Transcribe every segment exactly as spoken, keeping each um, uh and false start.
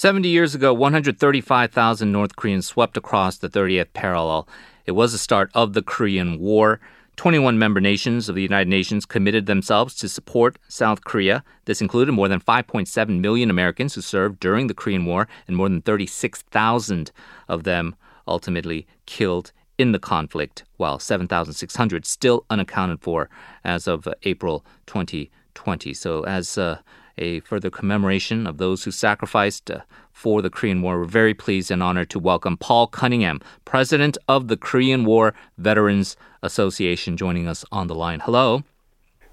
seventy years ago, one hundred thirty-five thousand North Koreans swept across the thirtieth parallel. It was the start of the Korean War. twenty-one member nations of the United Nations committed themselves to support South Korea. This included more than five point seven million Americans who served during the Korean War, and more than thirty-six thousand of them ultimately killed in the conflict, while seven thousand six hundred still unaccounted for as of April twenty twenty. So as uh, a further commemoration of those who sacrificed uh, for the Korean War, we're very pleased and honored to welcome Paul Cunningham, president of the Korean War Veterans Association, joining us on the line. Hello.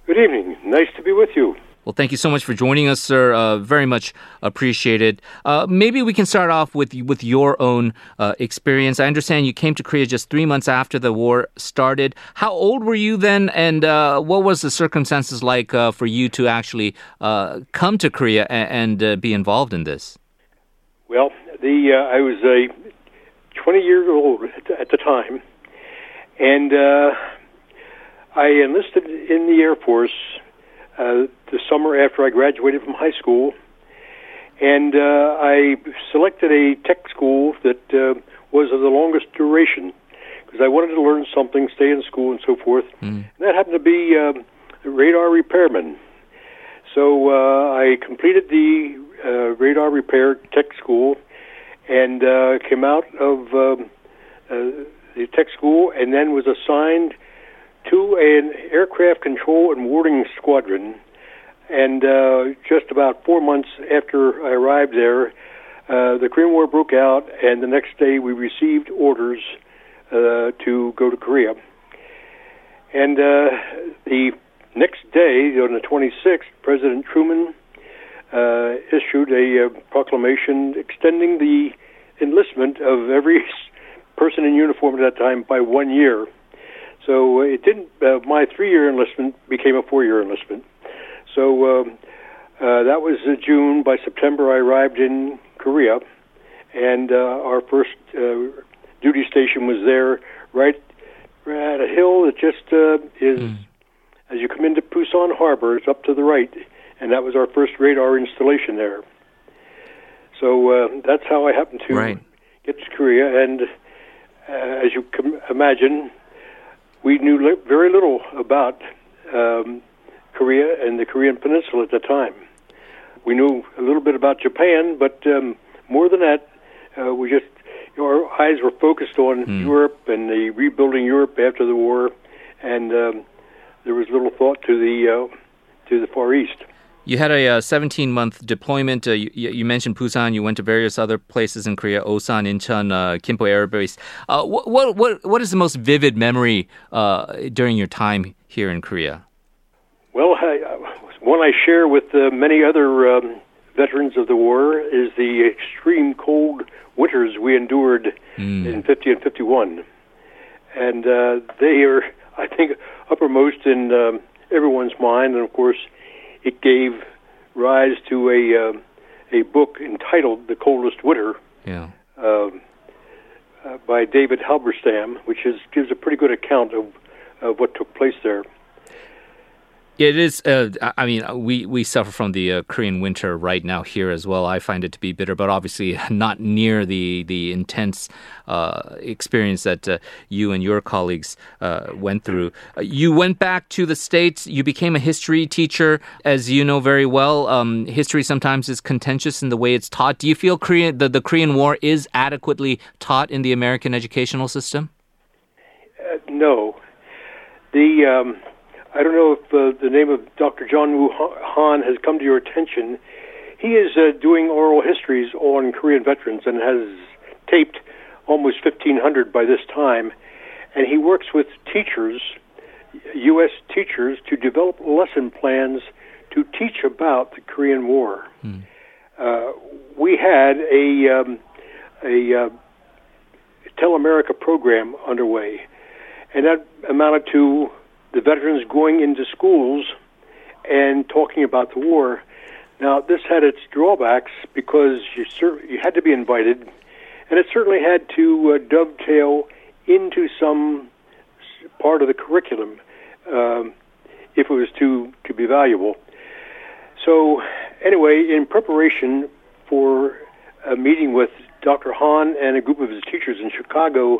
Good evening. Nice to be with you. Well, thank you so much for joining us, sir. Uh, very much appreciated. Uh, maybe we can start off with with your own uh, experience. I understand you came to Korea just three months after the war started. How old were you then, and uh, what was the circumstances like uh, for you to actually uh, come to Korea and, and uh, be involved in this? Well, the uh, I was a twenty-year-old at the time, and uh, I enlisted in the Air Force Uh, the summer after I graduated from high school, and uh, I selected a tech school that uh, was of the longest duration because I wanted to learn something, stay in school, and so forth. Mm. And that happened to be um, a radar repairman. So uh, I completed the uh, radar repair tech school and uh, came out of um, uh, the tech school, and then was assigned to an aircraft control and warding squadron, and uh, just about four months after I arrived there, uh, the Korean War broke out, and the next day we received orders uh, to go to Korea. And uh, the next day, on the twenty-sixth, President Truman uh, issued a uh, proclamation extending the enlistment of every person in uniform at that time by one year. So it didn't. Uh, my three-year enlistment became a four-year enlistment. So um, uh, that was uh, June. By September, I arrived in Korea, and uh, our first uh, duty station was there, right at a hill that just uh, is mm. as you come into Pusan Harbor. It's up to the right, and that was our first radar installation there. So uh, that's how I happened to right. get to Korea, and uh, as you can imagine, we knew li- very little about um, Korea and the Korean Peninsula at the time. We knew a little bit about Japan, but um, more than that, uh, we just you know, our eyes were focused on mm. Europe and the rebuilding Europe after the war, and um, there was little thought to the uh, to the Far East. You had a uh, seventeen-month deployment. Uh, you, you mentioned Pusan. You went to various other places in Korea: Osan, Incheon, uh, Kimpo Air Base. Uh, what, what, what is the most vivid memory uh, during your time here in Korea? Well, I, one I share with uh, many other um, veterans of the war is the extreme cold winters we endured mm. in fifty and fifty-one, and uh, they are, I think, uppermost in um, everyone's mind, and of course, it gave rise to a uh, a book entitled "The Coldest Winter," yeah. uh, uh, by David Halberstam, which is gives a pretty good account of, of what took place there. It is. Uh, I mean, we, we suffer from the uh, Korean winter right now here as well. I find it to be bitter, but obviously not near the the intense uh, experience that uh, you and your colleagues uh, went through. You went back to the States. You became a history teacher, as you know very well. Um, history sometimes is contentious in the way it's taught. Do you feel Korea, the, the Korean War is adequately taught in the American educational system? Uh, no. The... Um I don't know if uh, the name of Doctor John Woo Han has come to your attention. He is uh, doing oral histories on Korean veterans and has taped almost fifteen hundred by this time. And he works with teachers, U S teachers, to develop lesson plans to teach about the Korean War. Mm. Uh, we had a, um, a uh, Tell America program underway, and that amounted to the veterans going into schools and talking about the war. Now, this had its drawbacks because you cer- you had to be invited, and it certainly had to uh, dovetail into some part of the curriculum um, if it was to, to be valuable. So, anyway, in preparation for a meeting with Doctor Han and a group of his teachers in Chicago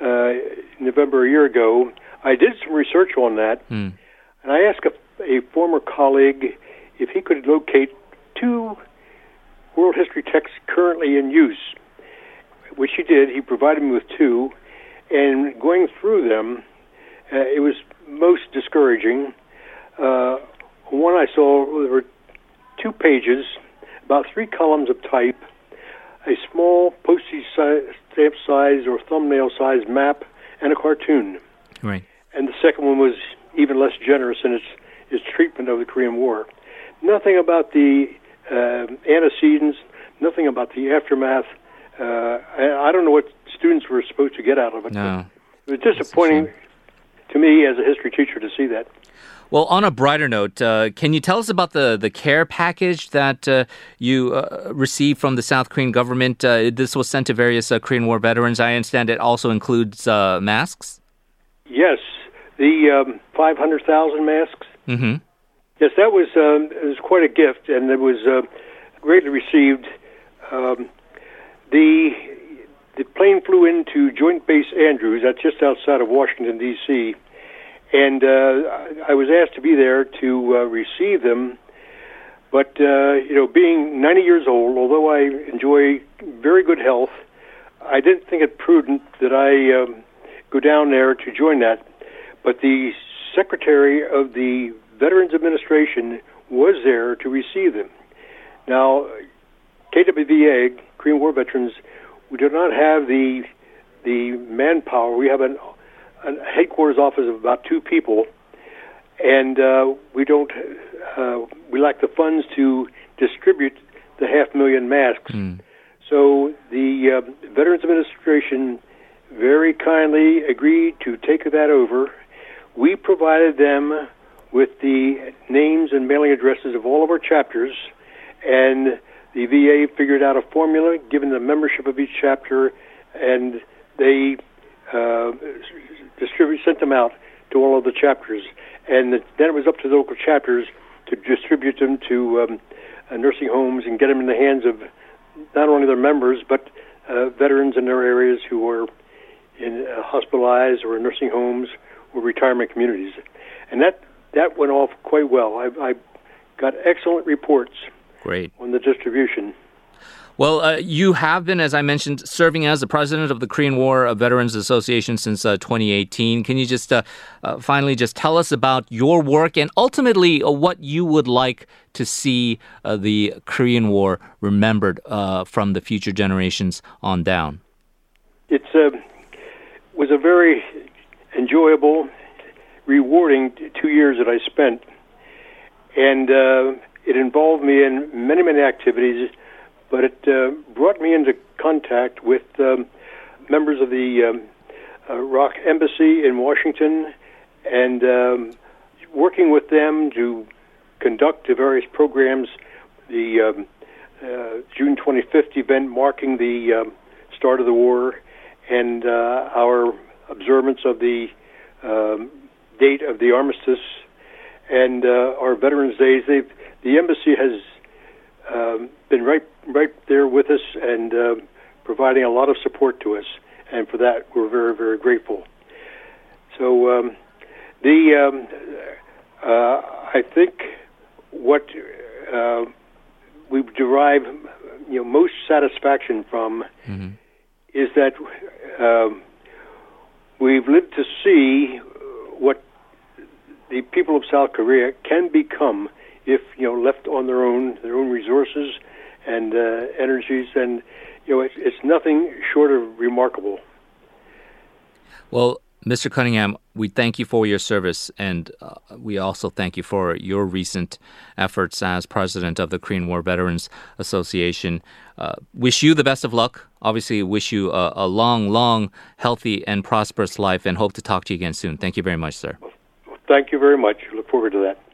uh, November a year ago. I did some research on that, mm. and I asked a, a former colleague if he could locate two world history texts currently in use, which he did. He provided me with two, and going through them, uh, it was most discouraging. Uh, one I saw, there were two pages, about three columns of type, a small postage si- stamp size or thumbnail size map, and a cartoon. Right. And the second one was even less generous in its, its treatment of the Korean War. Nothing about the uh, antecedents, nothing about the aftermath. Uh, I, I don't know what students were supposed to get out of it. No. It was disappointing to me as a history teacher to see that. Well, on a brighter note, uh, can you tell us about the, the care package that uh, you uh, received from the South Korean government? Uh, this was sent to various uh, Korean War veterans. I understand it also includes uh, masks? Yes, the um, five hundred thousand masks. Mm-hmm. Yes, that was um, it was quite a gift, and it was uh, greatly received. Um, the the plane flew into Joint Base Andrews, that's just outside of Washington, D C, and uh, I was asked to be there to uh, receive them. But, uh, you know, being ninety years old, although I enjoy very good health, I didn't think it prudent that I um, go down there to join that. But the Secretary of the Veterans Administration was there to receive them. Now, K W V A, Korean War Veterans, we do not have the the manpower. We have an, an headquarters office of about two people, and uh, we don't uh, we lack the funds to distribute the half million masks. Mm. So the uh, Veterans Administration very kindly agreed to take that over. We provided them with the names and mailing addresses of all of our chapters, and the V A figured out a formula, given the membership of each chapter, and they uh, distribute, sent them out to all of the chapters. And the, then it was up to the local chapters to distribute them to um, uh, nursing homes and get them in the hands of not only their members, but uh, veterans in their areas who were in uh, hospitalized or in nursing homes or retirement communities. And that That went off quite well. I, I got excellent reports. Great. On the distribution. Well, uh, you have been, as I mentioned, serving as the president of the Korean War Veterans Association since uh, twenty eighteen. Can you just uh, uh, finally just tell us about your work and ultimately uh, what you would like to see uh, the Korean War remembered uh, from the future generations on down? It uh, was a very enjoyable, rewarding two years that I spent, and uh, it involved me in many, many activities, but it uh, brought me into contact with um, members of the um, uh, R O C Embassy in Washington, and um, working with them to conduct the various programs, the um, uh, June twenty-fifth event marking the um, start of the war, and uh, our observance of the um, date of the armistice, and uh, our Veterans Days. They've, the embassy has um, been right right there with us and uh, providing a lot of support to us, and for that we're very, very grateful. So um, the um, uh, I think what uh, we derive you know, most satisfaction from mm-hmm. is that um, we've lived to see what the people of South Korea can become if, you know, left on their own, their own resources and uh, energies. And, you know, it, it's nothing short of remarkable. Well, Mister Cunningham, we thank you for your service, and uh, we also thank you for your recent efforts as president of the Korean War Veterans Association. Uh, wish you the best of luck. Obviously, wish you a, a long, long, healthy, and prosperous life, and hope to talk to you again soon. Thank you very much, sir. Well, thank you very much. Look forward to that.